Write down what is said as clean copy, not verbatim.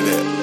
did it.